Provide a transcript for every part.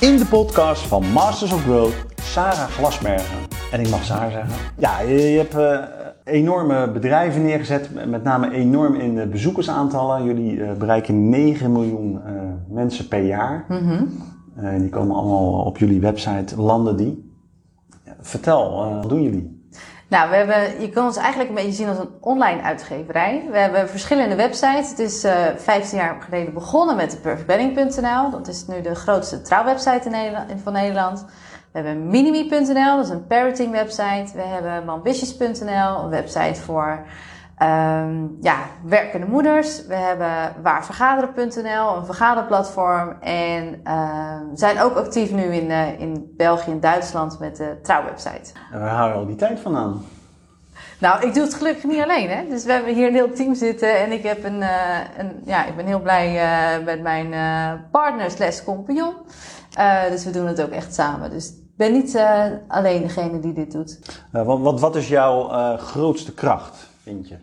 in de podcast van Masters of Growth, Sarah Glasmergen. En ik mag Sarah zeggen. Ja, je hebt enorme bedrijven neergezet, met name enorm in de bezoekersaantallen. Jullie bereiken 9 miljoen mensen per jaar. Mm-hmm. Die komen allemaal op jullie website, landen die. Vertel, wat doen jullie? Nou, je kan ons eigenlijk een beetje zien als een online uitgeverij. We hebben verschillende websites. Het is 15 jaar geleden begonnen met de perfectbetting.nl. Dat is nu de grootste trouwwebsite van Nederland. We hebben minimi.nl, dat is een parenting website. We hebben ambitious.nl, een website voor werkende moeders. We hebben waarvergaderen.nl, een vergaderplatform. En zijn ook actief nu in België en Duitsland met de trouwwebsite. En waar hou je al die tijd vandaan? Nou, ik doe het gelukkig niet alleen, hè. Dus we hebben hier een heel team zitten. En ik heb ik ben heel blij met mijn partner / compagnon. Dus we doen het ook echt samen. Dus ik ben niet alleen degene die dit doet. Wat is jouw grootste kracht, vind je?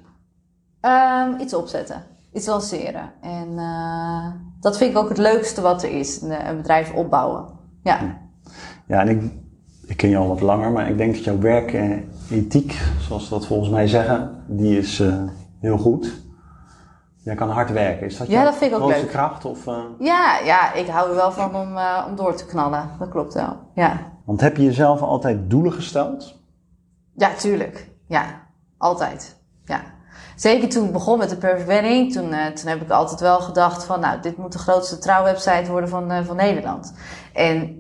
Iets opzetten. Iets lanceren. En dat vind ik ook het leukste wat er is. Een bedrijf opbouwen. Ja. Ja, en ik ken je al wat langer. Maar ik denk dat jouw werkethiek, zoals ze dat volgens mij zeggen, die is heel goed. Jij kan hard werken. Is dat jouw grootste kracht? Of, Ja, ik hou er wel van om door te knallen. Dat klopt wel. Ja. Want heb je jezelf altijd doelen gesteld? Ja, tuurlijk. Ja, altijd. Ja. Zeker toen ik begon met de perfectbetting, toen heb ik altijd wel gedacht van, nou, dit moet de grootste trouwwebsite worden van Nederland. En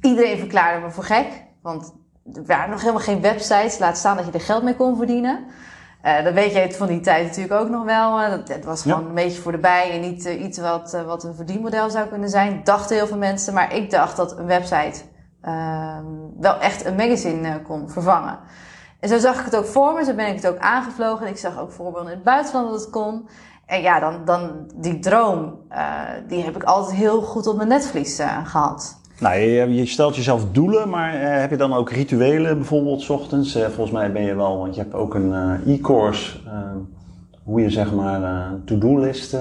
iedereen verklaarde me voor gek, want er waren nog helemaal geen websites, laat staan dat je er geld mee kon verdienen. Dat weet jij van die tijd natuurlijk ook nog wel. Het was gewoon een beetje voor de bij en niet iets wat een verdienmodel zou kunnen zijn. Dachten heel veel mensen, maar ik dacht dat een website wel echt een magazine kon vervangen. En zo zag ik het ook voor me, zo ben ik het ook aangevlogen. Ik zag ook voorbeelden in het buitenland dat het kon. En ja, dan die droom, die heb ik altijd heel goed op mijn netvlies gehad. Nou, je stelt jezelf doelen, maar heb je dan ook rituelen bijvoorbeeld 's ochtends? Volgens mij ben je wel, want je hebt ook een e-course, hoe je zeg maar to-do-list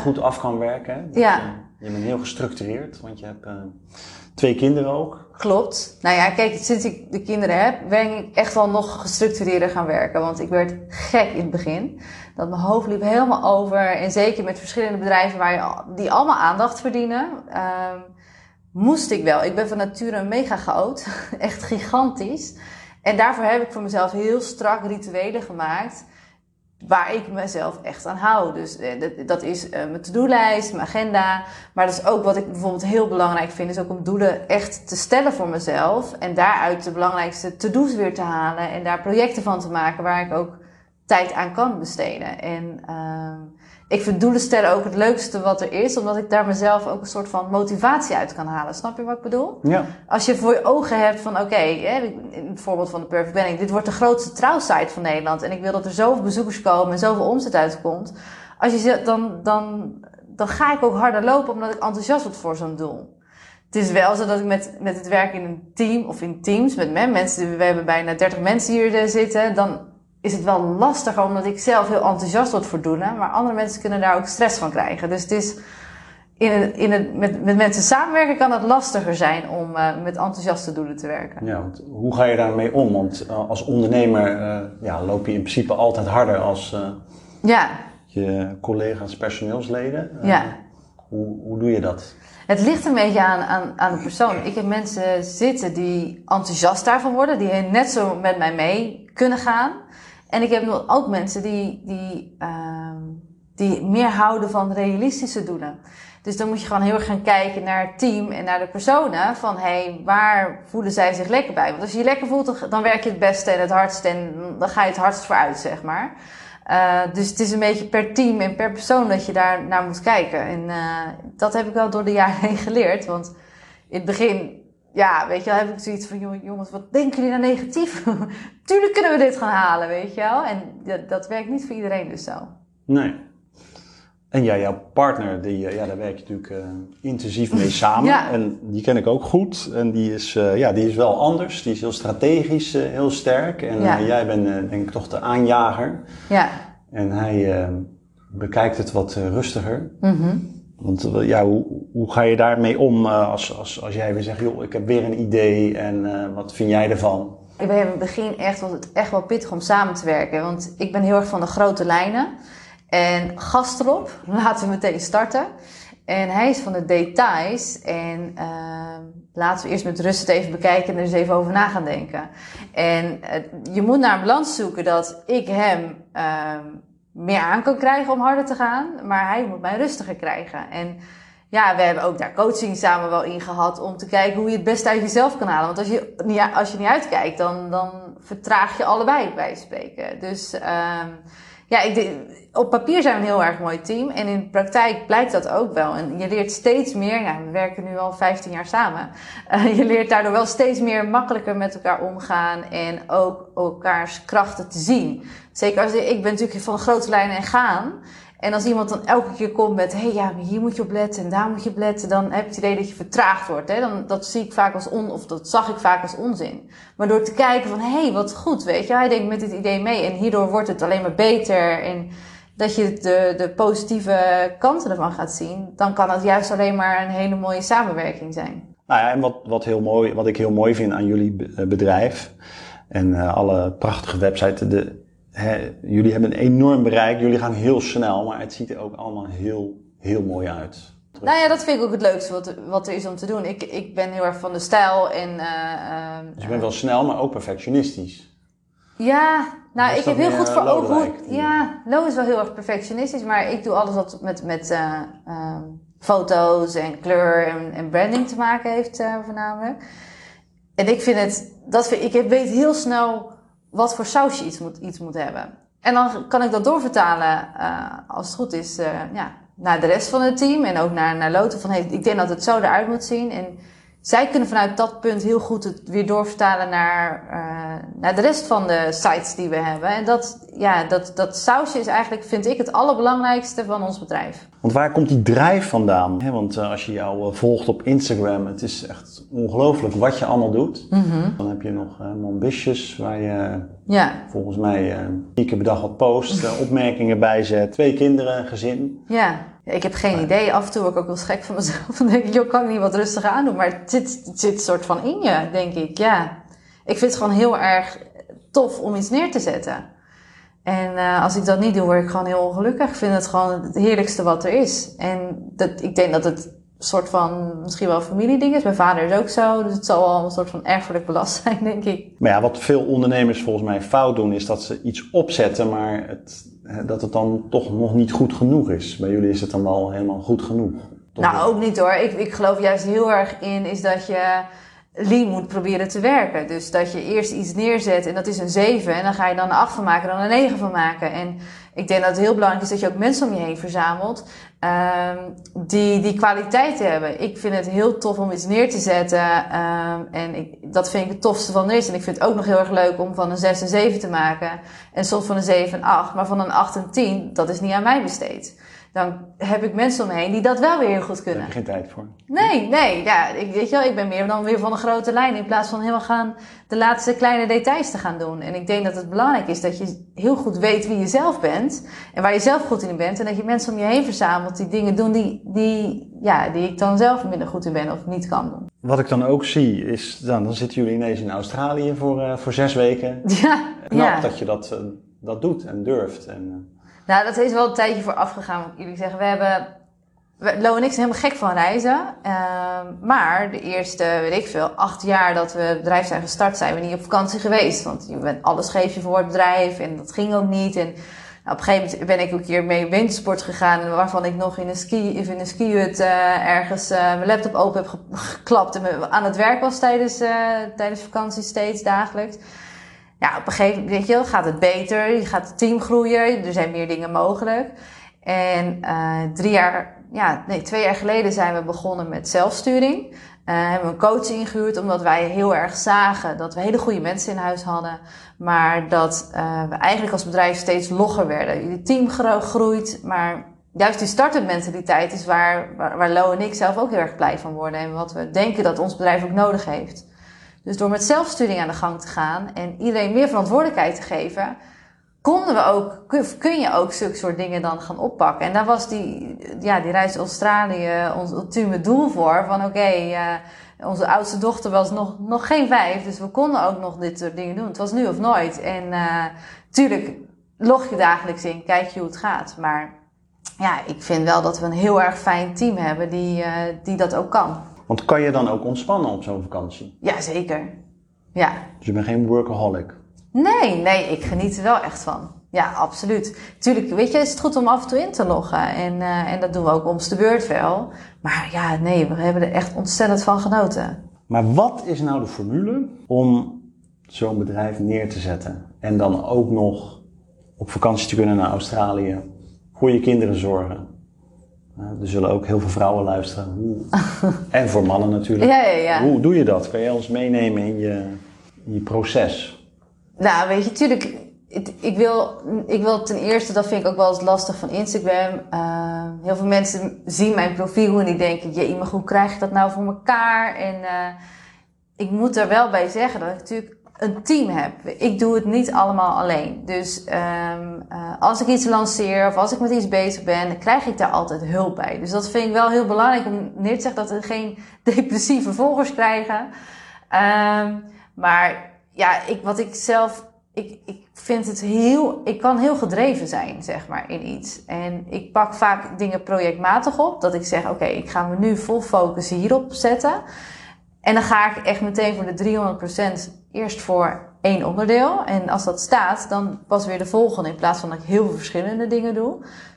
goed af kan werken. Hè? Dus, ja. Je bent heel gestructureerd, want je hebt 2 kinderen ook. Klopt. Nou ja, kijk, sinds ik de kinderen heb, ben ik echt wel nog gestructureerder gaan werken. Want ik werd gek in het begin. Dat mijn hoofd liep helemaal over. En zeker met verschillende bedrijven die allemaal aandacht verdienen, moest ik wel. Ik ben van nature een mega chaot. Echt gigantisch. En daarvoor heb ik voor mezelf heel strak rituelen gemaakt, waar ik mezelf echt aan hou. Dus dat is mijn to-do-lijst, mijn agenda. Maar dat is ook wat ik bijvoorbeeld heel belangrijk vind, is ook om doelen echt te stellen voor mezelf. En daaruit de belangrijkste to-do's weer te halen. En daar projecten van te maken waar ik ook tijd aan kan besteden. En ik vind doelen stellen ook het leukste wat er is, omdat ik daar mezelf ook een soort van motivatie uit kan halen. Snap je wat ik bedoel? Ja. Als je voor je ogen hebt van in het voorbeeld van de perfectbetting, dit wordt de grootste trouwsite van Nederland en ik wil dat er zoveel bezoekers komen en zoveel omzet uitkomt. Als je zegt, dan ga ik ook harder lopen omdat ik enthousiast word voor zo'n doel. Het is wel zo dat ik met het werk in een team of in teams, met mensen, we hebben bijna 30 mensen hier zitten, dan is het wel lastiger, omdat ik zelf heel enthousiast word voor doelen, maar andere mensen kunnen daar ook stress van krijgen. Dus het is met mensen samenwerken kan het lastiger zijn om met enthousiaste doelen te werken. Ja, want hoe ga je daarmee om? Want als ondernemer loop je in principe altijd harder als je collega's, personeelsleden. Hoe doe je dat? Het ligt een beetje aan de persoon. Ik heb mensen zitten die enthousiast daarvan worden, die net zo met mij mee kunnen gaan. En ik heb ook mensen die meer houden van realistische doelen. Dus dan moet je gewoon heel erg gaan kijken naar het team en naar de personen. Van, waar voelen zij zich lekker bij? Want als je je lekker voelt, dan werk je het beste en het hardst. En dan ga je het hardst vooruit, zeg maar. Dus het is een beetje per team en per persoon dat je daar naar moet kijken. En dat heb ik wel door de jaren heen geleerd. Want in het begin, heb ik zoiets van, jongens, wat denken jullie nou negatief? Tuurlijk kunnen we dit gaan halen, weet je wel. En dat werkt niet voor iedereen dus zo. Nee. En jouw partner, daar werk je natuurlijk intensief mee samen. Ja. En die ken ik ook goed. En die is wel anders. Die is heel strategisch, heel sterk. En jij bent denk ik toch de aanjager. Ja. En hij bekijkt het wat rustiger. Mm-hmm. Want ja, hoe ga je daarmee om als jij weer zegt, joh, ik heb weer een idee en wat vind jij ervan? Ik ben in het begin was het echt wel pittig om samen te werken. Want ik ben heel erg van de grote lijnen. En gas erop, laten we meteen starten. En hij is van de details. En laten we eerst met rust even bekijken en er eens even over na gaan denken. En je moet naar een balans zoeken dat ik hem meer aan kan krijgen om harder te gaan. Maar hij moet mij rustiger krijgen. En ja, we hebben ook daar coaching samen wel in gehad om te kijken hoe je het beste uit jezelf kan halen. Want als je niet uitkijkt, dan vertraag je allebei bij spreken. Dus op papier zijn we een heel erg mooi team. En in de praktijk blijkt dat ook wel. En je leert steeds meer. Nou, we werken nu al 15 jaar samen. Je leert daardoor wel steeds meer makkelijker met elkaar omgaan. En ook elkaars krachten te zien. Zeker ik ben natuurlijk van grote lijnen en gaan. En als iemand dan elke keer komt met, hey, ja, maar hier moet je op letten en daar moet je op letten, dan heb je het idee dat je vertraagd wordt. Hè? Dat zag ik vaak als onzin. Maar door te kijken van, hey, wat goed, weet je. Hij denkt met dit idee mee en hierdoor wordt het alleen maar beter. En dat je de positieve kanten ervan gaat zien, dan kan het juist alleen maar een hele mooie samenwerking zijn. Nou ja, en wat ik heel mooi vind aan jullie bedrijf en alle prachtige websites, jullie hebben een enorm bereik, jullie gaan heel snel, maar het ziet er ook allemaal heel, heel mooi uit. Nou ja, dat vind ik ook het leukste wat er is om te doen. Ik ben heel erg van de stijl en... dus je bent wel snel, maar ook perfectionistisch. Ja, nou ik heb heel goed voor ogen. Ja, Lo is wel heel erg perfectionistisch, maar ik doe alles wat met foto's en kleur en branding te maken heeft voornamelijk. En ik vind ik weet heel snel wat voor sausje iets moet hebben. En dan kan ik dat doorvertalen, als het goed is, naar de rest van het team. En ook naar Lotte van, hey, ik denk dat het zo eruit moet zien. En zij kunnen vanuit dat punt heel goed het weer doorvertalen naar de rest van de sites die we hebben. En dat sausje is eigenlijk, vind ik, het allerbelangrijkste van ons bedrijf. Want waar komt die drijf vandaan? Want als je jou volgt op Instagram, het is echt ongelooflijk wat je allemaal doet. Mm-hmm. Dan heb je nog Bombicious, waar je volgens mij iedere dag wat post, opmerkingen bij zet. 2 kinderen, een gezin. Ja. Ik heb geen idee. Af en toe word ik ook wel gek van mezelf. Dan denk ik, joh, kan ik niet wat rustiger aandoen? Maar het zit soort van in je, denk ik. Ja. Ik vind het gewoon heel erg tof om iets neer te zetten. En als ik dat niet doe, word ik gewoon heel ongelukkig. Ik vind het gewoon het heerlijkste wat er is. En ik denk dat het een soort van misschien wel familieding is. Mijn vader is ook zo. Dus het zal wel een soort van erfelijk belast zijn, denk ik. Maar ja, wat veel ondernemers volgens mij fout doen, is dat ze iets opzetten, maar dat het dan toch nog niet goed genoeg is. Bij jullie is het dan wel helemaal goed genoeg. Toch? Nou, ook niet hoor. Ik geloof juist heel erg in is dat je lean moet proberen te werken. Dus dat je eerst iets neerzet en dat is een 7. En dan ga je dan een 8 van maken, dan een 9 van maken. En ik denk dat het heel belangrijk is dat je ook mensen om je heen verzamelt die kwaliteiten hebben. Ik vind het heel tof om iets neer te zetten. Dat vind ik het tofste van er is. En ik vind het ook nog heel erg leuk om van een 6 een 7 te maken. En soms van een 7 een 8. Maar van een 8 een 10, dat is niet aan mij besteed. Dan heb ik mensen om me heen die dat wel weer heel goed kunnen. Daar heb je geen tijd voor. Nee. Ja, ik ben meer dan weer van de grote lijn. In plaats van helemaal de laatste kleine details te gaan doen. En ik denk dat het belangrijk is dat je heel goed weet wie je zelf bent. En waar je zelf goed in bent. En dat je mensen om je heen verzamelt die dingen doen die ik dan zelf minder goed in ben of niet kan doen. Wat ik dan ook zie is, dan zitten jullie ineens in Australië voor 6 weken. Ja. Knap dat je dat doet en durft en... Nou, dat is wel een tijdje voor afgegaan, moet ik jullie zeggen. Lo en ik zijn helemaal gek van reizen. Maar de eerste, 8 jaar dat we het bedrijf zijn gestart, zijn we niet op vakantie geweest. Want je bent alles geef je voor het bedrijf en dat ging ook niet. En op een gegeven moment ben ik ook hier mee wintersport gegaan. Waarvan ik nog in een skihut ergens mijn laptop open heb geklapt. En aan het werk was tijdens vakantie steeds dagelijks. Ja, op een gegeven moment gaat het beter, je gaat het team groeien, er zijn meer dingen mogelijk. En 2 jaar geleden zijn we begonnen met zelfsturing. Hebben we een coach ingehuurd omdat wij heel erg zagen dat we hele goede mensen in huis hadden. Maar dat we eigenlijk als bedrijf steeds logger werden. Je team groeit, maar juist die start-up mentaliteit is waar Lo en ik zelf ook heel erg blij van worden. En wat we denken dat ons bedrijf ook nodig heeft. Dus door met zelfsturing aan de gang te gaan en iedereen meer verantwoordelijkheid te geven, kun je ook zulke soort dingen dan gaan oppakken. En daar was die reis Australië ons ultieme doel voor. Van onze oudste dochter was nog geen 5, dus we konden ook nog dit soort dingen doen. Het was nu of nooit. En natuurlijk log je dagelijks in, kijk je hoe het gaat. Maar ja, ik vind wel dat we een heel erg fijn team hebben die dat ook kan. Want kan je dan ook ontspannen op zo'n vakantie? Ja, zeker. Ja. Dus je bent geen workaholic? Nee, ik geniet er wel echt van. Ja, absoluut. Tuurlijk, weet je, is het goed om af en toe in te loggen. En dat doen we ook om de beurt wel. Maar ja, nee, we hebben er echt ontzettend van genoten. Maar wat is nou de formule om zo'n bedrijf neer te zetten? En dan ook nog op vakantie te kunnen naar Australië. Voor je kinderen zorgen. Er zullen ook heel veel vrouwen luisteren. En voor mannen natuurlijk. Ja. Hoe doe je dat? Kan je ons meenemen in je proces? Nou, weet je, tuurlijk. Ik wil ten eerste, dat vind ik ook wel eens lastig van Instagram. Heel veel mensen zien mijn profiel en die denken... Jee, maar hoe krijg ik dat nou voor elkaar? En ik moet er wel bij zeggen dat ik natuurlijk een team heb. Ik doe het niet allemaal alleen. Dus als ik iets lanceer of als ik met iets bezig ben... dan krijg ik daar altijd hulp bij. Dus dat vind ik wel heel belangrijk om neer te zeggen... dat we geen depressieve volgers krijgen. Maar... ja, ik kan heel gedreven zijn, zeg maar, in iets. En ik pak vaak dingen projectmatig op. Dat ik zeg, oké, ik ga me nu vol focus hierop zetten. En dan ga ik echt meteen voor de 300% eerst voor 1 onderdeel. En als dat staat, dan pas weer de volgende. In plaats van dat ik heel veel verschillende dingen doe.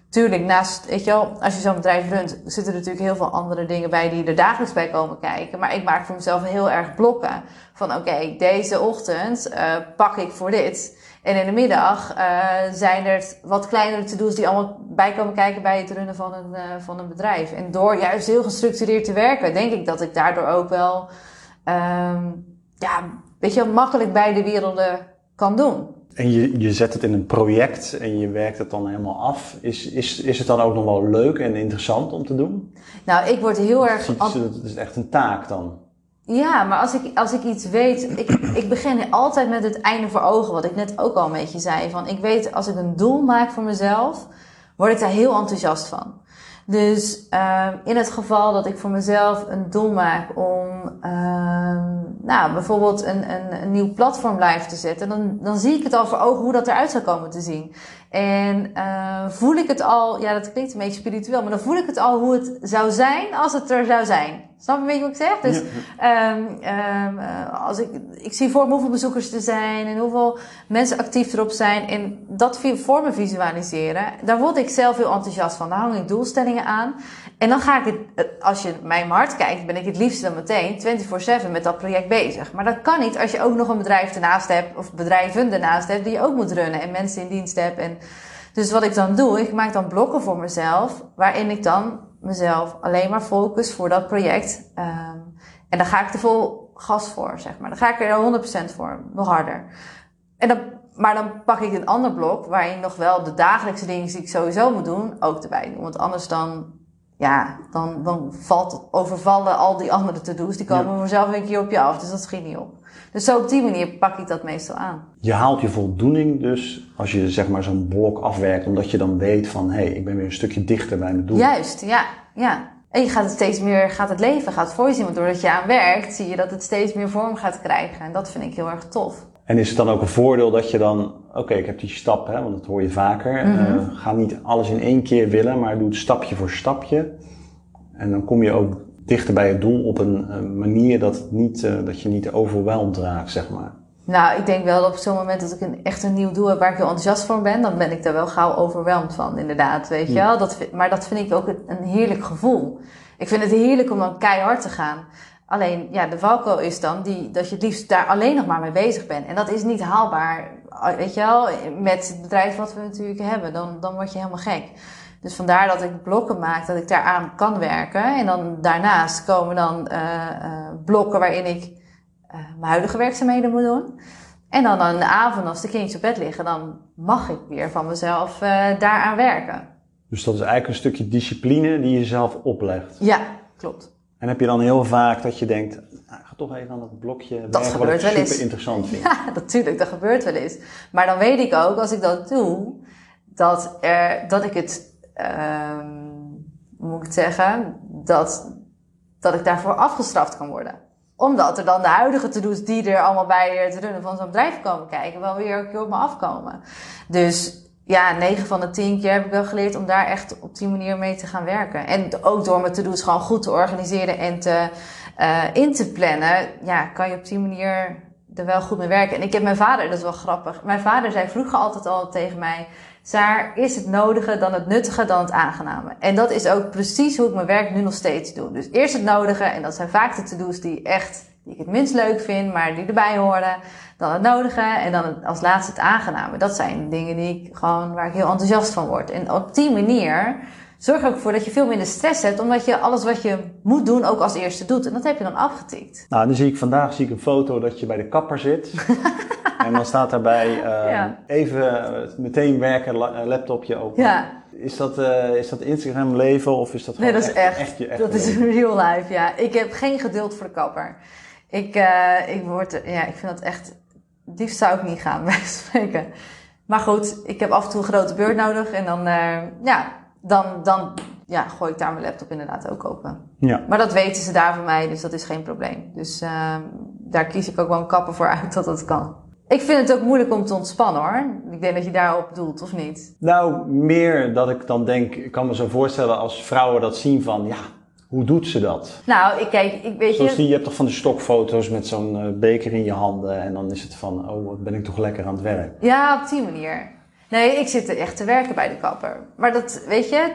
Tuurlijk, naast, weet je wel, als je zo'n bedrijf runt, zitten er natuurlijk heel veel andere dingen bij die er dagelijks bij komen kijken. Maar ik maak voor mezelf heel erg blokken. Van oké, deze ochtend pak ik voor dit. En in de middag zijn er wat kleinere to-do's die allemaal bij komen kijken bij het runnen van een bedrijf. En door juist heel gestructureerd te werken, denk ik dat ik daardoor ook wel, weet je wel, makkelijk bij de werelden kan doen. En je zet het in een project en je werkt het dan helemaal af. Is het dan ook nog wel leuk en interessant om te doen? Nou, ik word heel erg... Het is echt een taak dan. Ja, maar als ik iets weet... Ik begin altijd met het einde voor ogen. Wat ik net ook al een beetje zei. Van, ik weet, als ik een doel maak voor mezelf... word ik daar heel enthousiast van. Dus in het geval dat ik voor mezelf een doel maak om... bijvoorbeeld een nieuw platform live te zetten... dan zie ik het al voor ogen hoe dat eruit zou komen te zien. En voel ik het al... Ja, dat klinkt een beetje spiritueel... maar dan voel ik het al hoe het zou zijn als het er zou zijn. Snap je een beetje wat ik zeg? Dus ja. Als ik zie voor me hoeveel bezoekers er zijn... en hoeveel mensen actief erop zijn... en dat voor me visualiseren... daar word ik zelf heel enthousiast van. Daar hang ik doelstellingen aan... En dan ga ik het, als je mij in mijn hart kijkt, ben ik het liefst dan meteen 24/7 met dat project bezig. Maar dat kan niet als je ook nog een bedrijf ernaast hebt, of bedrijven ernaast hebt, die je ook moet runnen en mensen in dienst hebt. En dus wat ik dan doe, ik maak dan blokken voor mezelf, waarin ik dan mezelf alleen maar focus voor dat project. En dan ga ik er vol gas voor, zeg maar. Dan ga ik er 100% voor, nog harder. Maar dan pak ik een ander blok, waarin nog wel de dagelijkse dingen die ik sowieso moet doen, ook erbij doen. Want anders dan... Ja, dan overvallen al die andere to-do's. Die komen vanzelf een keer op je af. Dus dat schiet niet op. Dus zo op die manier pak ik dat meestal aan. Je haalt je voldoening dus als je, zeg maar, zo'n blok afwerkt. Omdat je dan weet van, hé, ik ben weer een stukje dichter bij mijn doel. Juist, ja. En je gaat het steeds meer, gaat het voor je zien. Want doordat je aan werkt, zie je dat het steeds meer vorm gaat krijgen. En dat vind ik heel erg tof. En is het dan ook een voordeel dat je dan... Oké, ik heb die stap, hè, want dat hoor je vaker. Ga niet alles in één keer willen, maar doe het stapje voor stapje. En dan kom je ook dichter bij het doel op een manier dat, dat je niet overweldigd raakt, zeg maar. Nou, ik denk wel dat op zo'n moment dat ik echt een nieuw doel heb waar ik heel enthousiast voor ben... dan ben ik daar wel gauw overweldigd van, inderdaad, weet je wel. Maar dat vind ik ook een heerlijk gevoel. Ik vind het heerlijk om dan keihard te gaan... Alleen, ja, de valkuil is dan dat je het liefst daar alleen nog maar mee bezig bent. En dat is niet haalbaar, weet je wel, met het bedrijf wat we natuurlijk hebben. Dan word je helemaal gek. Dus vandaar dat ik blokken maak, dat ik daaraan kan werken. En dan daarnaast komen dan blokken waarin ik mijn huidige werkzaamheden moet doen. En dan aan de avond, als de kindjes op bed liggen, dan mag ik weer van mezelf daaraan werken. Dus dat is eigenlijk een stukje discipline die je zelf oplegt? Ja, klopt. En heb je dan heel vaak dat je denkt, nou, ik ga toch even aan dat blokje werken wat ik super interessant vind. Ja, natuurlijk, dat gebeurt wel eens. Maar dan weet ik ook, als ik dat doe, dat ik het, moet ik zeggen, dat ik daarvoor afgestraft kan worden. Omdat er dan de huidige to-do's die er allemaal bij het runnen van zo'n bedrijf komen kijken, wel weer een keer op me afkomen. Dus ja, 9 van de 10 keer heb ik wel geleerd om daar echt op die manier mee te gaan werken. En ook door mijn to-do's gewoon goed te organiseren en in te plannen, ja, kan je op die manier er wel goed mee werken. En ik heb mijn vader, dat is wel grappig, mijn vader zei vroeger altijd al tegen mij: Saar, is het nodige, dan het nuttige, dan het aangename. En dat is ook precies hoe ik mijn werk nu nog steeds doe. Dus eerst het nodige, en dat zijn vaak de to-do's die ik het minst leuk vind, maar die erbij horen. Dan het nodige en dan als laatste het aangename. Dat zijn dingen waar ik heel enthousiast van word. En op die manier zorg er ook voor dat je veel minder stress hebt, omdat je alles wat je moet doen ook als eerste doet. En dat heb je dan afgetikt. Nou, nu zie ik vandaag een foto dat je bij de kapper zit. En dan staat daarbij even meteen werken, laptopje open. Ja. Is dat Instagram leven of is dat gewoon echt is real life, ja. Ik heb geen geduld voor de kapper. Ik vind dat echt, liefst zou ik niet gaan, bij spreken. Maar goed, ik heb af en toe een grote beurt nodig en dan gooi ik daar mijn laptop inderdaad ook open. Ja. Maar dat weten ze daar van mij, dus dat is geen probleem. Dus daar kies ik ook wel een kapper voor uit dat kan. Ik vind het ook moeilijk om te ontspannen, hoor. Ik denk dat je daarop doelt, of niet? Nou, meer dat ik dan denk, ik kan me zo voorstellen als vrouwen dat zien van, ja, hoe doet ze dat? Nou, je hebt toch van de stokfoto's met zo'n beker in je handen en dan is het van, oh, wat ben ik toch lekker aan het werk? Ja, op die manier. Nee, ik zit echt te werken bij de kapper. Maar dat, weet je,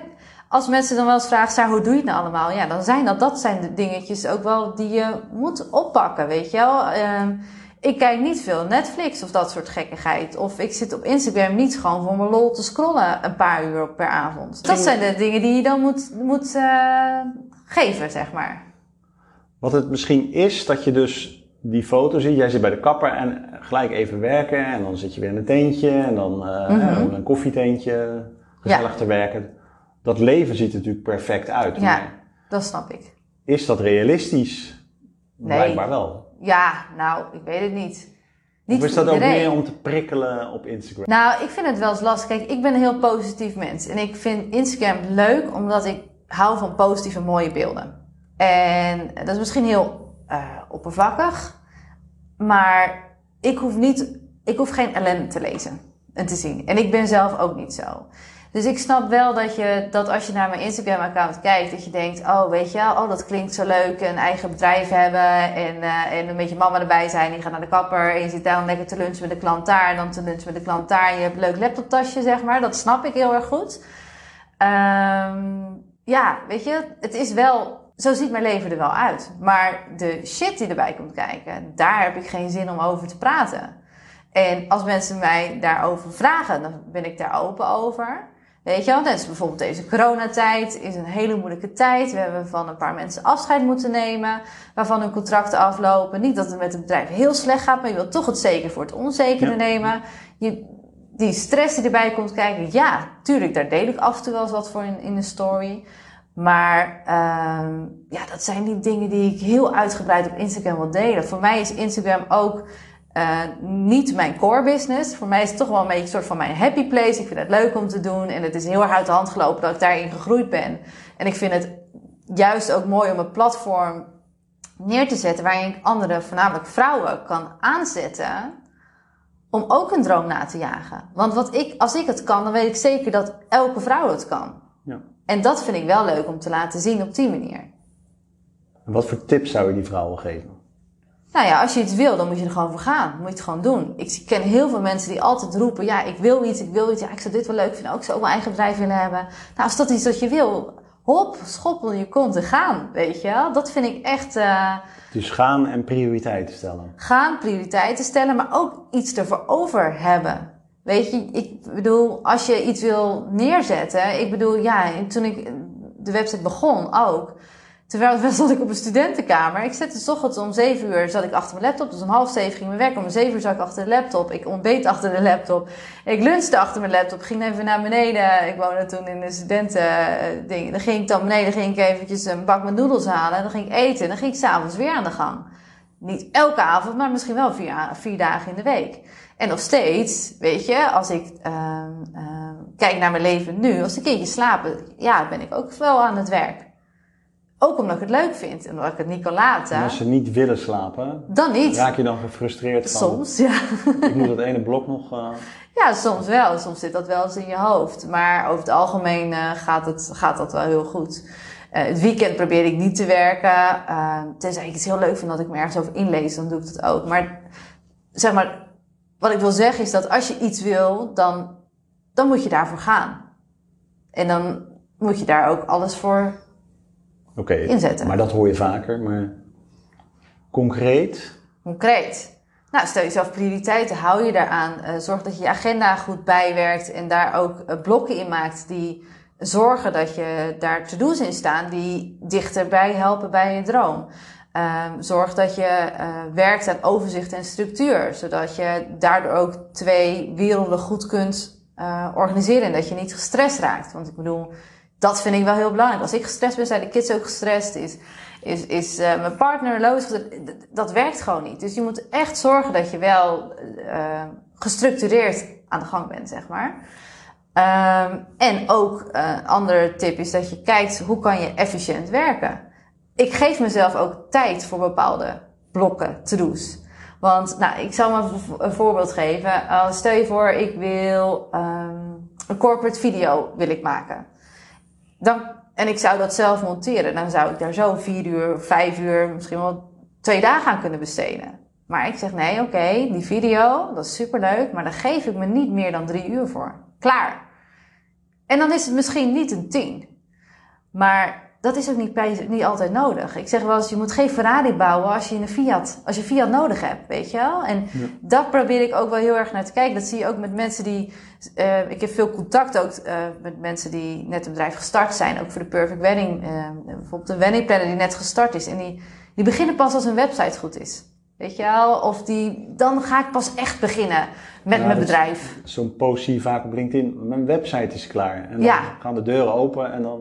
als mensen dan wel eens vragen, Saar, hoe doe je het nou allemaal? Ja, dan zijn dat zijn de dingetjes ook wel die je moet oppakken, weet je wel. Ik kijk niet veel Netflix of dat soort gekkigheid. Of ik zit op Instagram niet gewoon voor mijn lol te scrollen een paar uur per avond. Dat zijn de dingen die je dan moet geven, zeg maar. Wat het misschien is, dat je dus die foto ziet. Jij zit bij de kapper en gelijk even werken. En dan zit je weer in een tentje. En dan een koffietentje. Gezellig te werken. Dat leven ziet er natuurlijk perfect uit. Ja, dat snap ik. Is dat realistisch? Nee. Blijkbaar wel. Ja, nou, ik weet het niet. Of is dat ook meer om te prikkelen op Instagram? Nou, ik vind het wel eens lastig. Kijk, ik ben een heel positief mens. En ik vind Instagram leuk, omdat ik hou van positieve, mooie beelden. En dat is misschien heel oppervlakkig. Maar ik hoef geen ellende te lezen en te zien. En ik ben zelf ook niet zo. Dus ik snap wel dat als je naar mijn Instagram-account kijkt, dat je denkt, oh, weet je wel, oh, dat klinkt zo leuk, een eigen bedrijf hebben en een beetje mama erbij zijn. Die gaat naar de kapper en je zit daar dan lekker te lunchen met de klant daar en dan te lunchen met de klant daar. En je hebt een leuk laptoptasje, zeg maar. Dat snap ik heel erg goed. Ja, weet je, het is wel, zo ziet mijn leven er wel uit. Maar de shit die erbij komt kijken, daar heb ik geen zin om over te praten. En als mensen mij daarover vragen, dan ben ik daar open over. Weet je wel, net als bijvoorbeeld deze coronatijd is een hele moeilijke tijd. We hebben van een paar mensen afscheid moeten nemen, waarvan hun contracten aflopen. Niet dat het met het bedrijf heel slecht gaat, maar je wilt toch het zeker voor het onzekere nemen. Die stress die erbij komt kijken, ja, tuurlijk, daar deel ik af en toe wel eens wat voor in de story. Maar dat zijn die dingen die ik heel uitgebreid op Instagram wil delen. Voor mij is Instagram ook niet mijn core business. Voor mij is het toch wel een beetje een soort van mijn happy place. Ik vind het leuk om te doen. En het is heel erg uit de hand gelopen dat ik daarin gegroeid ben. En ik vind het juist ook mooi om een platform neer te zetten waarin ik anderen, voornamelijk vrouwen, kan aanzetten om ook een droom na te jagen. Want als ik het kan, dan weet ik zeker dat elke vrouw het kan. Ja. En dat vind ik wel leuk om te laten zien op die manier. En wat voor tips zou je die vrouwen geven? Nou ja, als je iets wil, dan moet je er gewoon voor gaan. Dan moet je het gewoon doen. Ik ken heel veel mensen die altijd roepen, ja, ik wil iets. Ja, ik zou dit wel leuk vinden. Ook zou ook mijn eigen bedrijf willen hebben. Nou, als dat iets wat je wil, hop, schoppel je kont en gaan, weet je wel. Dat vind ik echt... Dus gaan en prioriteiten stellen. Gaan, prioriteiten stellen, maar ook iets ervoor over hebben. Weet je, ik bedoel, als je iets wil neerzetten... Ik bedoel, ja, toen ik de website begon ook... Terwijl zat ik op een studentenkamer. Ik zette 's ochtends om 7:00 zat ik achter mijn laptop. Dus om 6:30 ging mijn werk. Om 7:00 zat ik achter de laptop. Ik ontbeet achter de laptop. Ik lunchte achter mijn laptop. Ging even naar beneden. Ik woonde toen in een studentending. Dan ging ik even een bak met noedels halen. Dan ging ik eten. Dan ging ik 's avonds weer aan de gang. Niet elke avond, maar misschien wel vier dagen in de week. En nog steeds, weet je, als ik kijk naar mijn leven nu, als ik een keertje slaap, ja, ben ik ook wel aan het werk. Ook omdat ik het leuk vind, omdat ik het niet kan laten. En als ze niet willen slapen, dan niet. Raak je dan gefrustreerd van? Soms, ja. Ik moet dat ene blok nog... Ja, soms wel. Soms zit dat wel eens in je hoofd. Maar over het algemeen gaat dat wel heel goed. Het weekend probeer ik niet te werken. Tenzij ik het heel leuk vind dat ik me ergens over inlees, dan doe ik dat ook. Maar zeg maar, wat ik wil zeggen is dat als je iets wil, dan moet je daarvoor gaan. En dan moet je daar ook alles voor inzetten. Maar dat hoor je vaker. Maar concreet? Concreet. Nou, stel jezelf prioriteiten, hou je daaraan. Zorg dat je je agenda goed bijwerkt en daar ook blokken in maakt die... Zorgen dat je daar to-do's in staan die dichterbij helpen bij je droom. Zorg dat je werkt aan overzicht en structuur. Zodat je daardoor ook twee werelden goed kunt organiseren. En dat je niet gestrest raakt. Want ik bedoel, dat vind ik wel heel belangrijk. Als ik gestrest ben, zijn de kids ook gestrest. Is mijn partner loos? Dat werkt gewoon niet. Dus je moet echt zorgen dat je wel gestructureerd aan de gang bent, zeg maar. En ook een andere tip is dat je kijkt hoe kan je efficiënt werken. Ik geef mezelf ook tijd voor bepaalde blokken, to-do's. Want nou, ik zal maar een voorbeeld geven. Stel je voor, ik wil een corporate video maken. En ik zou dat zelf monteren. Dan zou ik daar zo 4 uur, 5 uur, misschien wel 2 dagen aan kunnen besteden. Maar ik zeg nee, oké, die video, dat is superleuk. Maar daar geef ik me niet meer dan 3 uur voor. Klaar. En dan is het misschien niet een 10. Maar dat is ook niet altijd nodig. Ik zeg wel eens, je moet geen Ferrari bouwen als je Fiat nodig hebt, weet je wel? En ja. Daar probeer ik ook wel heel erg naar te kijken. Dat zie je ook met mensen die... ik heb veel contact ook met mensen die net een bedrijf gestart zijn. Ook voor de Perfect Wedding. Bijvoorbeeld de wedding planner die net gestart is. En die beginnen pas als hun website goed is. Weet je wel? Of dan ga ik pas echt beginnen met mijn bedrijf. Zo'n post zie je vaak op LinkedIn. Mijn website is klaar. En dan gaan de deuren open en dan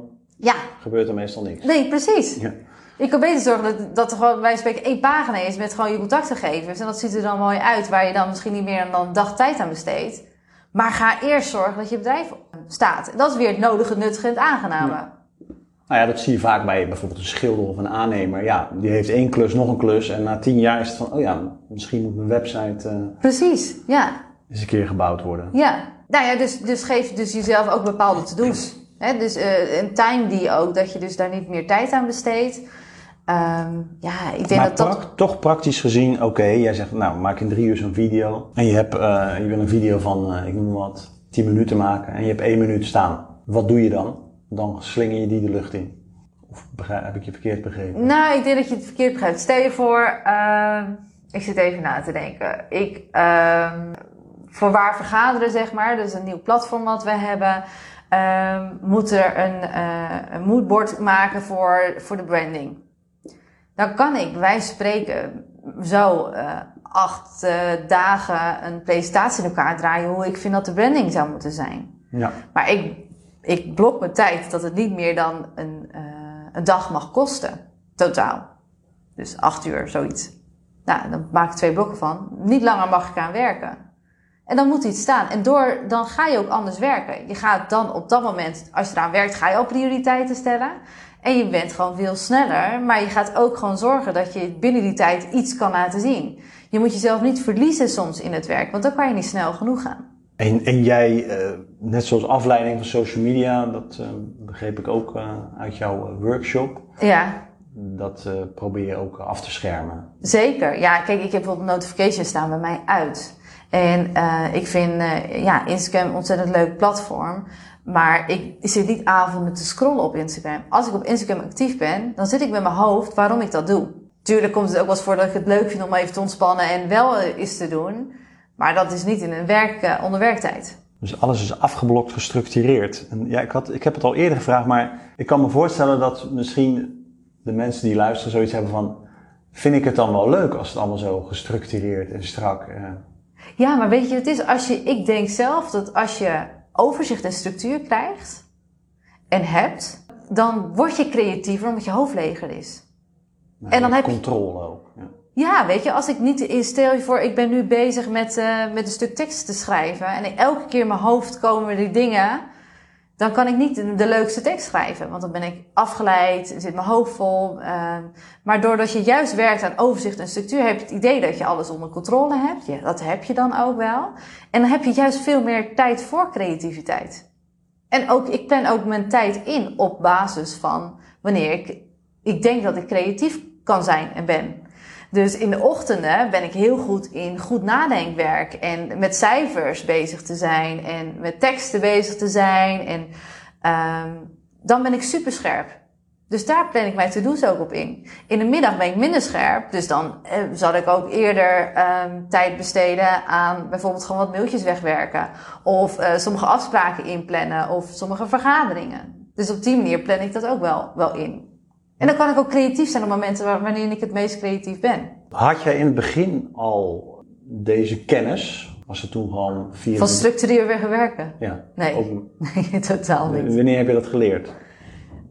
gebeurt er meestal niks. Nee, precies. Ja. Ik kan beter zorgen dat er gewoon bij wijze van spreken 1 pagina is met gewoon je contactgegevens. En dat ziet er dan mooi uit waar je dan misschien niet meer dan een dag tijd aan besteedt. Maar ga eerst zorgen dat je bedrijf staat. En dat is weer het nodige, nuttige en het aangename. Ja. Nou ja, dat zie je vaak bij bijvoorbeeld een schilder of een aannemer. Ja, die heeft 1 klus, nog een klus. En na 10 jaar is het van, oh ja, misschien moet mijn website... Precies, ja. ...eens een keer gebouwd worden. Ja, nou ja, dus geef dus jezelf ook bepaalde to-do's. He, dus een time die ook, dat je dus daar niet meer tijd aan besteedt. Toch praktisch gezien, oké, jij zegt, nou, maak in 3 uur zo'n video. En je wil een video van, ik noem wat, 10 minuten maken. En je hebt 1 minuut staan. Wat doe je dan? Dan slinger je die de lucht in. Of heb ik je verkeerd begrepen? Nou, ik denk dat je het verkeerd begrijpt. Stel je voor, ik zit even na te denken. Voor Waar Vergaderen, zeg maar, dus een nieuw platform wat we hebben, moet er een moodboard maken voor de branding. Dan kan ik, wij spreken, zo 8 dagen een presentatie in elkaar draaien hoe ik vind dat de branding zou moeten zijn. Ja. Maar ik blok mijn tijd dat het niet meer dan een dag mag kosten. Totaal. Dus 8 uur, zoiets. Nou, dan maak ik 2 blokken van. Niet langer mag ik aan werken. En dan moet iets staan. En dan ga je ook anders werken. Je gaat dan op dat moment, als je eraan werkt, ga je al prioriteiten stellen. En je bent gewoon veel sneller. Maar je gaat ook gewoon zorgen dat je binnen die tijd iets kan laten zien. Je moet jezelf niet verliezen soms in het werk. Want dan kan je niet snel genoeg gaan. En jij, net zoals afleiding van social media, dat begreep ik ook uit jouw workshop. Ja. Dat probeer je ook af te schermen. Zeker. Ja, kijk, ik heb bijvoorbeeld notifications staan bij mij uit. En ik vind Instagram een ontzettend leuk platform. Maar ik zit niet avonden te scrollen op Instagram. Als ik op Instagram actief ben, dan zit ik met mijn hoofd waarom ik dat doe. Tuurlijk komt het ook wel eens voor dat ik het leuk vind om even te ontspannen en wel iets te doen. Maar dat is niet in een onder werktijd. Dus alles is afgeblokt, gestructureerd. En ja, ik heb het al eerder gevraagd, maar ik kan me voorstellen dat misschien de mensen die luisteren zoiets hebben van... Vind ik het dan wel leuk als het allemaal zo gestructureerd en strak... Ja, maar weet je wat het is? Ik denk zelf dat als je overzicht en structuur krijgt en hebt... Dan word je creatiever omdat je hoofd leger is. Nou, en dan heb je controle ook. Ja. Ja, weet je, als ik niet... Stel je voor, ik ben nu bezig met een stuk tekst te schrijven. En elke keer in mijn hoofd komen die dingen. Dan kan ik niet de leukste tekst schrijven. Want dan ben ik afgeleid, zit mijn hoofd vol. Maar doordat je juist werkt aan overzicht en structuur, heb je het idee dat je alles onder controle hebt. Ja, dat heb je dan ook wel. En dan heb je juist veel meer tijd voor creativiteit. En ook, ik plan ook mijn tijd in op basis van wanneer ik denk dat ik creatief kan zijn en ben. Dus in de ochtenden ben ik heel goed in goed nadenkwerk en met cijfers bezig te zijn en met teksten bezig te zijn. En dan ben ik super scherp. Dus daar plan ik mijn to-do's ook op in. In de middag ben ik minder scherp, dus dan zal ik ook eerder tijd besteden aan bijvoorbeeld gewoon wat mailtjes wegwerken. Of sommige afspraken inplannen of sommige vergaderingen. Dus op die manier plan ik dat ook wel in. En dan kan ik ook creatief zijn op momenten wanneer ik het meest creatief ben. Had jij in het begin al deze kennis? Was het toen gewoon via... Van structureel werken? Ja. Nee, nee, totaal niet. Wanneer heb je dat geleerd?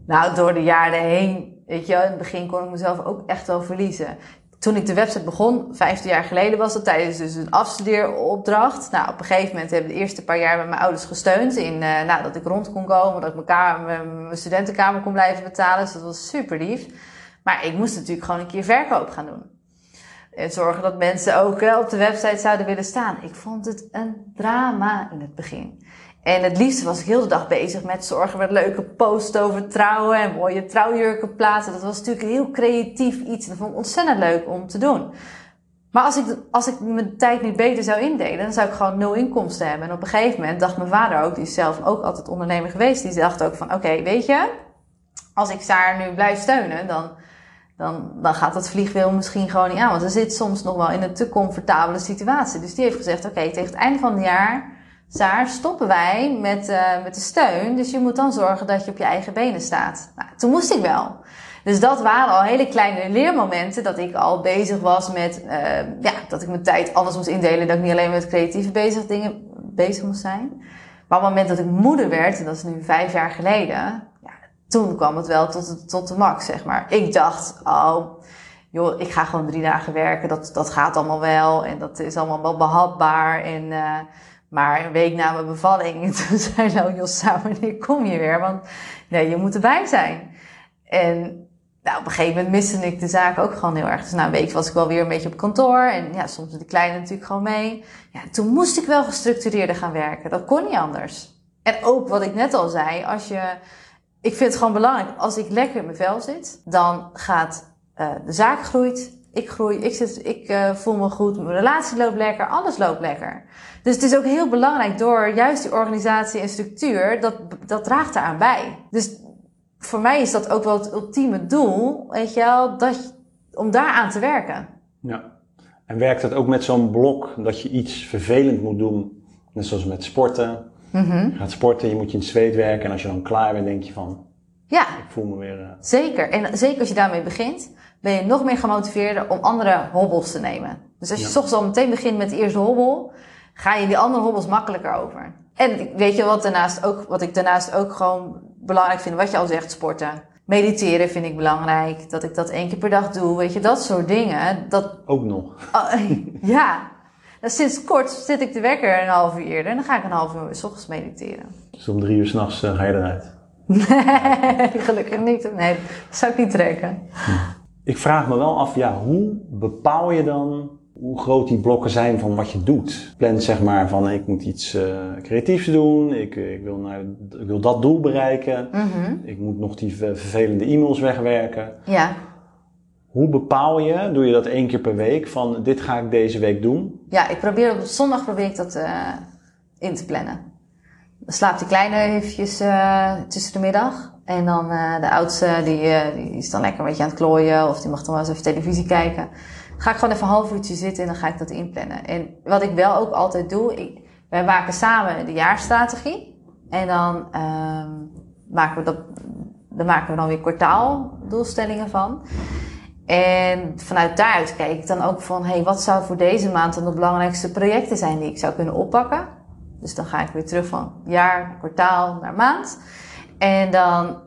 Nou, door de jaren heen. Weet je wel, in het begin kon ik mezelf ook echt wel verliezen. Toen ik de website begon, 15 jaar geleden was dat, tijdens dus een afstudeeropdracht. Nou, op een gegeven moment hebben de eerste paar jaar met mijn ouders gesteund. Dat ik rond kon komen, dat ik mijn studentenkamer kon blijven betalen. Dus dat was super lief. Maar ik moest natuurlijk gewoon een keer verkoop gaan doen. En zorgen dat mensen ook op de website zouden willen staan. Ik vond het een drama in het begin. En het liefst was ik heel de dag bezig met zorgen met leuke posts over trouwen en mooie trouwjurken plaatsen. Dat was natuurlijk een heel creatief iets en dat vond ik ontzettend leuk om te doen. Maar als ik mijn tijd niet beter zou indelen, dan zou ik gewoon 0 inkomsten hebben. En op een gegeven moment dacht mijn vader ook, die is zelf ook altijd ondernemer geweest, die dacht ook van oké, weet je, als ik daar nu blijf steunen, dan gaat dat vliegwiel misschien gewoon niet aan. Want er zit soms nog wel in een te comfortabele situatie. Dus die heeft gezegd, oké, tegen het einde van het jaar... Daar stoppen wij met de steun. Dus je moet dan zorgen dat je op je eigen benen staat. Nou, toen moest ik wel. Dus dat waren al hele kleine leermomenten. Dat ik al bezig was met... dat ik mijn tijd anders moest indelen. Dat ik niet alleen met creatieve dingen bezig moest zijn. Maar op het moment dat ik moeder werd... En dat is nu 5 jaar geleden. Ja, toen kwam het wel tot de max, zeg maar. Ik dacht... Joh, ik ga gewoon 3 dagen werken. Dat gaat allemaal wel. En dat is allemaal wel behapbaar. En... Maar een week na mijn bevalling, toen zei Jossa, wanneer kom je weer? Want nee, je moet erbij zijn. En op een gegeven moment miste ik de zaak ook gewoon heel erg. Dus na een week was ik wel weer een beetje op kantoor. En ja, soms de kleine natuurlijk gewoon mee. Ja, toen moest ik wel gestructureerder gaan werken. Dat kon niet anders. En ook wat ik net al zei, ik vind het gewoon belangrijk. Als ik lekker in mijn vel zit, dan gaat de zaak groeit. Ik groei, ik voel me goed, mijn relatie loopt lekker, alles loopt lekker. Dus het is ook heel belangrijk door juist die organisatie en structuur, dat draagt eraan bij. Dus voor mij is dat ook wel het ultieme doel, weet je wel, om daaraan te werken. Ja, en werkt dat ook met zo'n blok dat je iets vervelend moet doen, net zoals met sporten? Mm-hmm. Je gaat sporten, je moet je in het zweet werken en als je dan klaar bent denk je van... Ja, ik voel me weer... Zeker. En zeker als je daarmee begint, ben je nog meer gemotiveerder om andere hobbels te nemen. Dus als je 's ochtends al meteen begint met de eerste hobbel, ga je die andere hobbels makkelijker over. En weet je wat ik daarnaast ook gewoon belangrijk vind, wat je al zegt, sporten. Mediteren vind ik belangrijk, dat ik dat 1 keer per dag doe, weet je, dat soort dingen. Dat... Ook nog. Ja. Nou, sinds kort zit ik de wekker een half uur eerder en dan ga ik een half uur 's ochtends mediteren. Dus om 3 uur 's nachts ga je eruit? Nee, gelukkig niet. Nee, dat zou ik niet trekken. Ik vraag me wel af, hoe bepaal je dan hoe groot die blokken zijn van wat je doet? Plan zeg maar van, ik moet iets creatiefs doen, ik wil dat doel bereiken, ik moet nog die vervelende e-mails wegwerken. Ja. Hoe bepaal je, doe je dat 1 keer per week, van dit ga ik deze week doen? Ja, op zondag probeer ik dat in te plannen. Dan slaapt de kleine eventjes tussen de middag. En dan de oudste, die is dan lekker een beetje aan het klooien. Of die mag dan wel eens even televisie kijken. Dan ga ik gewoon even een half uurtje zitten en dan ga ik dat inplannen. En wat ik wel ook altijd doe... Wij maken samen de jaarstrategie. En dan, maken we dan weer kwartaaldoelstellingen van. En vanuit daaruit kijk ik dan ook van... wat zou voor deze maand dan de belangrijkste projecten zijn die ik zou kunnen oppakken? Dus dan ga ik weer terug van jaar, kwartaal naar maand. En dan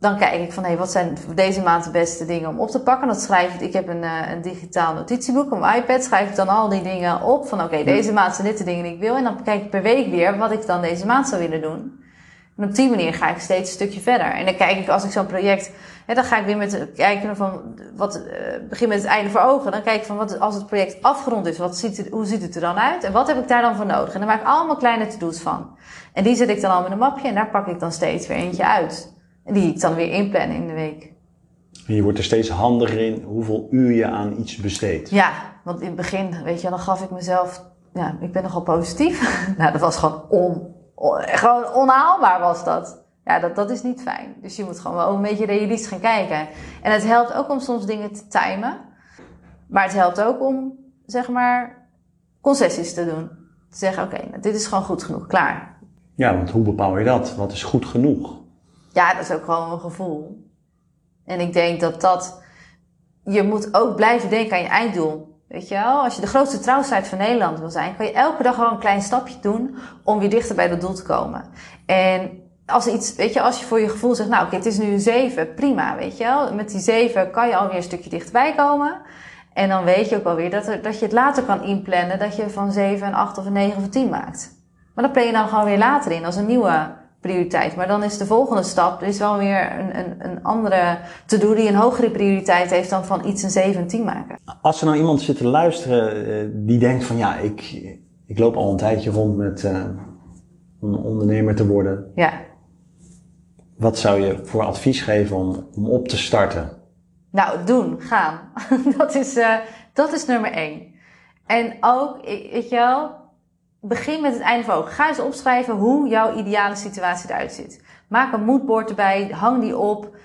Dan kijk ik van, hé, wat zijn deze maand de beste dingen om op te pakken? Dat schrijf ik. Ik heb een digitaal notitieboek op mijn iPad. Schrijf ik dan al die dingen op. Van oké, deze maand zijn dit de dingen die ik wil. En dan kijk ik per week weer wat ik dan deze maand zou willen doen. En op die manier ga ik steeds een stukje verder. En dan kijk ik, als ik zo'n project... Hè, dan ga ik weer met kijken van... begin met het einde voor ogen. Dan kijk ik van, wat, als het project afgerond is, hoe ziet het er dan uit? En wat heb ik daar dan voor nodig? En dan maak ik allemaal kleine to-do's van. En die zet ik dan al in een mapje. En daar pak ik dan steeds weer eentje uit. Die ik dan weer inplan in de week. En je wordt er steeds handiger in hoeveel uur je aan iets besteedt. Ja, want in het begin, weet je, dan gaf ik mezelf... Nou, ik ben nogal positief. Nou, dat was gewoon gewoon onhaalbaar was dat. Ja, dat is niet fijn. Dus je moet gewoon wel een beetje realistisch gaan kijken. En het helpt ook om soms dingen te timen. Maar het helpt ook om, zeg maar, concessies te doen. Te zeggen, oké, nou, dit is gewoon goed genoeg. Klaar. Ja, want hoe bepaal je dat? Wat is goed genoeg? Ja, dat is ook gewoon een gevoel. En ik denk dat... Je moet ook blijven denken aan je einddoel. Weet je wel? Als je de grootste trouwsite van Nederland wil zijn, kan je elke dag gewoon een klein stapje doen om weer dichter bij dat doel te komen. En als je voor je gevoel zegt, nou oké, het is nu een 7, prima, weet je wel. Met die 7 kan je alweer een stukje dichterbij komen. En dan weet je ook alweer dat je het later kan inplannen, dat je van 7 en 8 of een 9 of een 10 maakt. Maar dat plan je dan gewoon weer later in als een nieuwe prioriteit. Maar dan is de volgende stap, er is wel weer een andere to-do die een hogere prioriteit heeft dan van iets een 7 en 10 maken. Als er nou iemand zit te luisteren die denkt van ja, ik loop al een tijdje rond met om ondernemer te worden. Ja. Wat zou je voor advies geven om op te starten? Nou, doen, gaan. Dat is nummer 1. En ook, weet je wel, begin met het einde van ogen. Ga eens opschrijven hoe jouw ideale situatie eruit ziet. Maak een moodboard erbij, hang die op.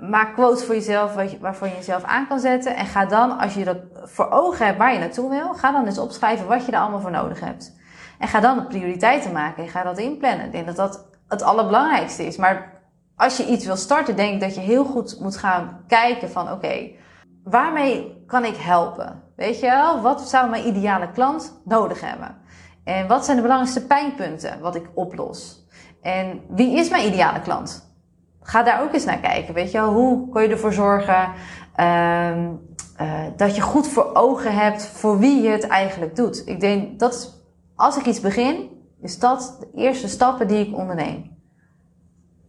Maak quotes voor jezelf waarvan je jezelf aan kan zetten. En ga dan, als je dat voor ogen hebt waar je naartoe wil, ga dan eens opschrijven wat je er allemaal voor nodig hebt. En ga dan de prioriteiten maken en ga dat inplannen. Ik denk dat dat het allerbelangrijkste is. Maar als je iets wil starten, denk ik dat je heel goed moet gaan kijken van oké, waarmee kan ik helpen? Weet je wel, wat zou mijn ideale klant nodig hebben? En wat zijn de belangrijkste pijnpunten wat ik oplos? En wie is mijn ideale klant? Ga daar ook eens naar kijken. Weet je wel, hoe kun je ervoor zorgen dat je goed voor ogen hebt voor wie je het eigenlijk doet? Ik denk dat als ik iets begin, is dat de eerste stappen die ik onderneem.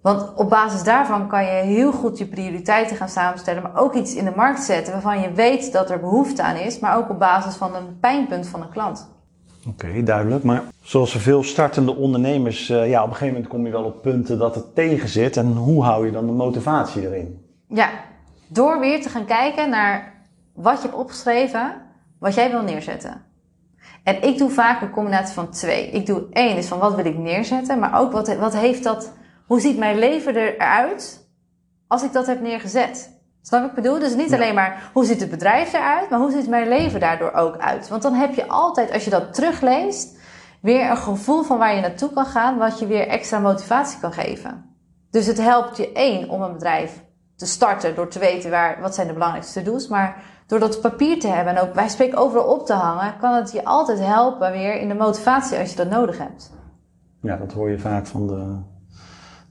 Want op basis daarvan kan je heel goed je prioriteiten gaan samenstellen, maar ook iets in de markt zetten waarvan je weet dat er behoefte aan is, maar ook op basis van een pijnpunt van een klant. Oké, duidelijk. Maar zoals veel startende ondernemers, op een gegeven moment kom je wel op punten dat het tegen zit. En hoe hou je dan de motivatie erin? Ja, door weer te gaan kijken naar wat je hebt opgeschreven, wat jij wil neerzetten. En ik doe vaak een combinatie van 2. Ik doe 1 is van wat wil ik neerzetten, maar ook wat heeft dat... Hoe ziet mijn leven eruit als ik dat heb neergezet? Snap ik bedoel? Dus niet alleen maar hoe ziet het bedrijf eruit, maar hoe ziet mijn leven daardoor ook uit? Want dan heb je altijd, als je dat terugleest, weer een gevoel van waar je naartoe kan gaan, wat je weer extra motivatie kan geven. Dus het helpt je 1 om een bedrijf te starten door te weten wat zijn de belangrijkste to-do's, maar door dat papier te hebben en ook bij Spreek overal op te hangen, kan het je altijd helpen weer in de motivatie als je dat nodig hebt. Ja, dat hoor je vaak van de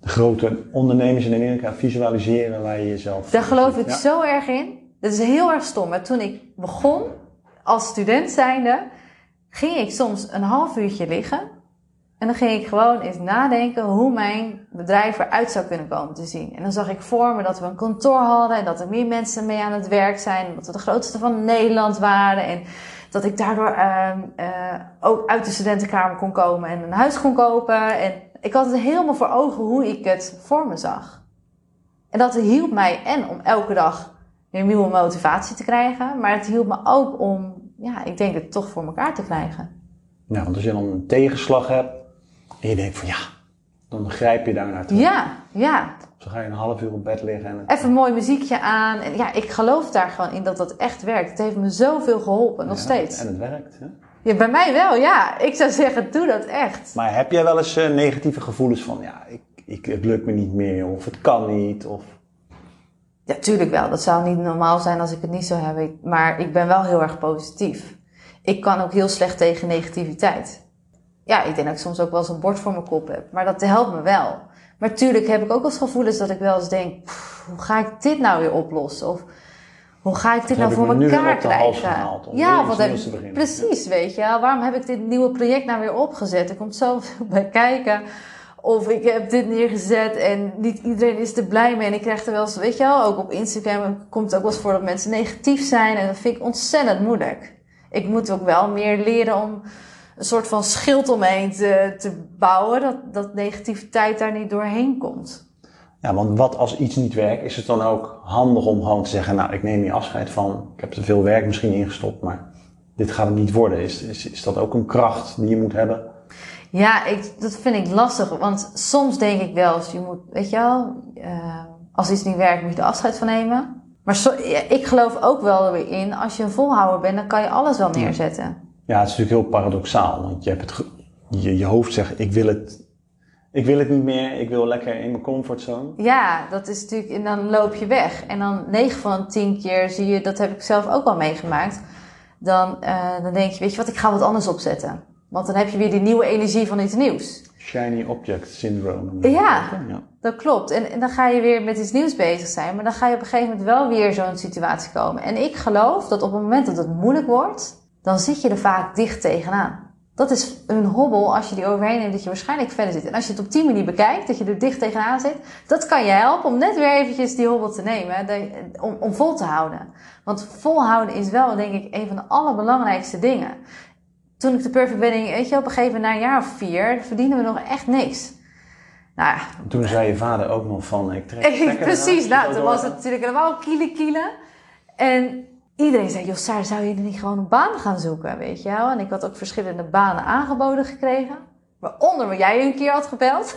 grote ondernemers in Amerika, visualiseren waar je jezelf... Daar geloof ik zo erg in. Dat is heel erg stom. Maar toen ik begon, als student zijnde, ging ik soms een half uurtje liggen. En dan ging ik gewoon eens nadenken hoe mijn bedrijf eruit zou kunnen komen te zien. En dan zag ik voor me dat we een kantoor hadden en dat er meer mensen mee aan het werk zijn. En dat we de grootste van Nederland waren. En dat ik daardoor ook uit de studentenkamer kon komen en een huis kon kopen. En ik had het helemaal voor ogen hoe ik het voor me zag. En dat hielp mij om elke dag weer nieuwe motivatie te krijgen. Maar het hielp me ook om, ik denk het toch voor elkaar te krijgen. Nou, want als je dan een tegenslag hebt en je denkt van dan grijp je daar naartoe. Ja. Zo ga je een half uur op bed liggen. Even een mooi muziekje aan. En ik geloof daar gewoon in dat echt werkt. Het heeft me zoveel geholpen, nog steeds. En het werkt, hè? Ja, bij mij wel, ja. Ik zou zeggen, doe dat echt. Maar heb jij wel eens negatieve gevoelens van, het lukt me niet meer, of het kan niet, of... Ja, tuurlijk wel. Dat zou niet normaal zijn als ik het niet zou hebben. Maar ik ben wel heel erg positief. Ik kan ook heel slecht tegen negativiteit. Ja, ik denk dat ik soms ook wel eens een bord voor mijn kop heb. Maar dat helpt me wel. Maar tuurlijk heb ik ook als gevoelens dat ik wel eens denk, hoe ga ik dit nou weer oplossen? Of hoe ga ik dit nou voor elkaar krijgen? Ja, precies, weet je. Waarom heb ik dit nieuwe project nou weer opgezet? Er komt zoveel bij kijken. Of ik heb dit neergezet en niet iedereen is er blij mee. En ik krijg er wel eens, weet je wel, ook op Instagram komt het ook wel eens voor dat mensen negatief zijn. En dat vind ik ontzettend moeilijk. Ik moet ook wel meer leren om een soort van schild omheen te bouwen. Dat negativiteit daar niet doorheen komt. Ja, want wat als iets niet werkt, is het dan ook handig om gewoon te zeggen, nou, ik neem hier afscheid van, ik heb te veel werk misschien ingestopt, maar dit gaat het niet worden. Is dat ook een kracht die je moet hebben? Ja, dat vind ik lastig, want soms denk ik wel eens, je moet, weet je wel, als iets niet werkt moet je er afscheid van nemen. Maar ik geloof ook wel weer in, als je een volhouder bent, dan kan je alles wel neerzetten. Ja, het is natuurlijk heel paradoxaal, want je hebt je hoofd zegt, ik wil het niet meer, ik wil lekker in mijn comfortzone. Ja, dat is natuurlijk, en dan loop je weg. En dan 9 van 10 keer zie je, dat heb ik zelf ook al meegemaakt, dan denk je, weet je wat, ik ga wat anders opzetten. Want dan heb je weer die nieuwe energie van iets nieuws. Shiny object syndrome. Ja, dat klopt. En dan ga je weer met iets nieuws bezig zijn. Maar dan ga je op een gegeven moment wel weer zo'n situatie komen. En ik geloof dat op het moment dat het moeilijk wordt, dan zit je er vaak dicht tegenaan. Dat is een hobbel, als je die overheen neemt, dat je waarschijnlijk verder zit. En als je het op 10 manier bekijkt, dat je er dicht tegenaan zit, dat kan je helpen om net weer eventjes die hobbel te nemen, om vol te houden. Want volhouden is wel, denk ik, een van de allerbelangrijkste dingen. Toen ik de Perfect Wedding, weet je, op een gegeven moment na een jaar of 4, verdienden we nog echt niks. Nou ja. Toen zei je vader ook nog van, ik trek het precies, nou, toen was het natuurlijk helemaal kielen. En iedereen zei, joh Sarah, zou je niet gewoon een baan gaan zoeken, weet je wel? En ik had ook verschillende banen aangeboden gekregen. Waaronder waar jij een keer had gebeld.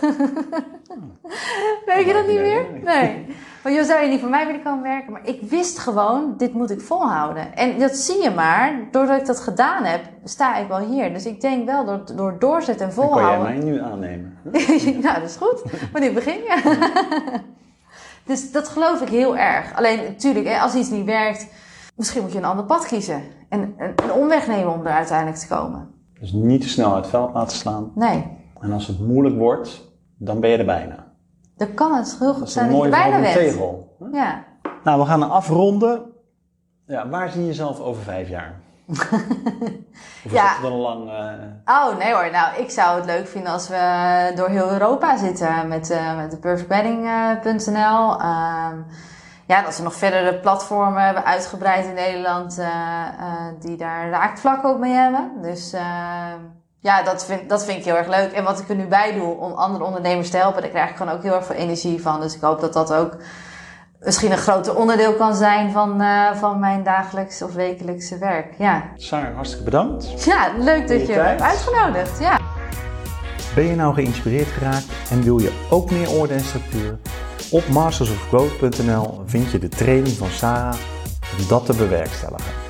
Weet je dat niet meer? Nee. Want joh, zou je niet voor mij willen komen werken? Maar ik wist gewoon, dit moet ik volhouden. En dat zie je maar, doordat ik dat gedaan heb, sta ik wel hier. Dus ik denk wel, door doorzetten en volhouden. Dan kan jij mij nu aannemen. Nou, dat is goed. Maar nu begin je. Dus dat geloof ik heel erg. Alleen, natuurlijk, als iets niet werkt, misschien moet je een ander pad kiezen. En een omweg nemen om er uiteindelijk te komen. Dus niet te snel uit het veld laten slaan. Nee. En als het moeilijk wordt, dan ben je er bijna. Dan kan het heel goed zijn dat je bijna bent. Dat is een mooie tegel. Hè? Ja. Nou, we gaan afronden. Ja, waar zie je jezelf over 5 jaar? Of is het wel een lang... Oh, nee hoor. Nou, ik zou het leuk vinden als we door heel Europa zitten. Met de perfectbetting.nl. Ja, dat ze nog verdere platformen hebben uitgebreid in Nederland die daar raakvlakken ook mee hebben. Dus ja, dat vind ik heel erg leuk. En wat ik er nu bij doe om andere ondernemers te helpen, daar krijg ik gewoon ook heel erg veel energie van. Dus ik hoop dat dat ook misschien een groter onderdeel kan zijn van mijn dagelijkse of wekelijkse werk. Ja. Sarah, hartstikke bedankt. Ja, leuk dat je me hebt uitgenodigd. Ja. Ben je nou geïnspireerd geraakt en wil je ook meer orde en structuur? Op mastersofgrowth.nl vind je de training van Sarah om dat te bewerkstelligen.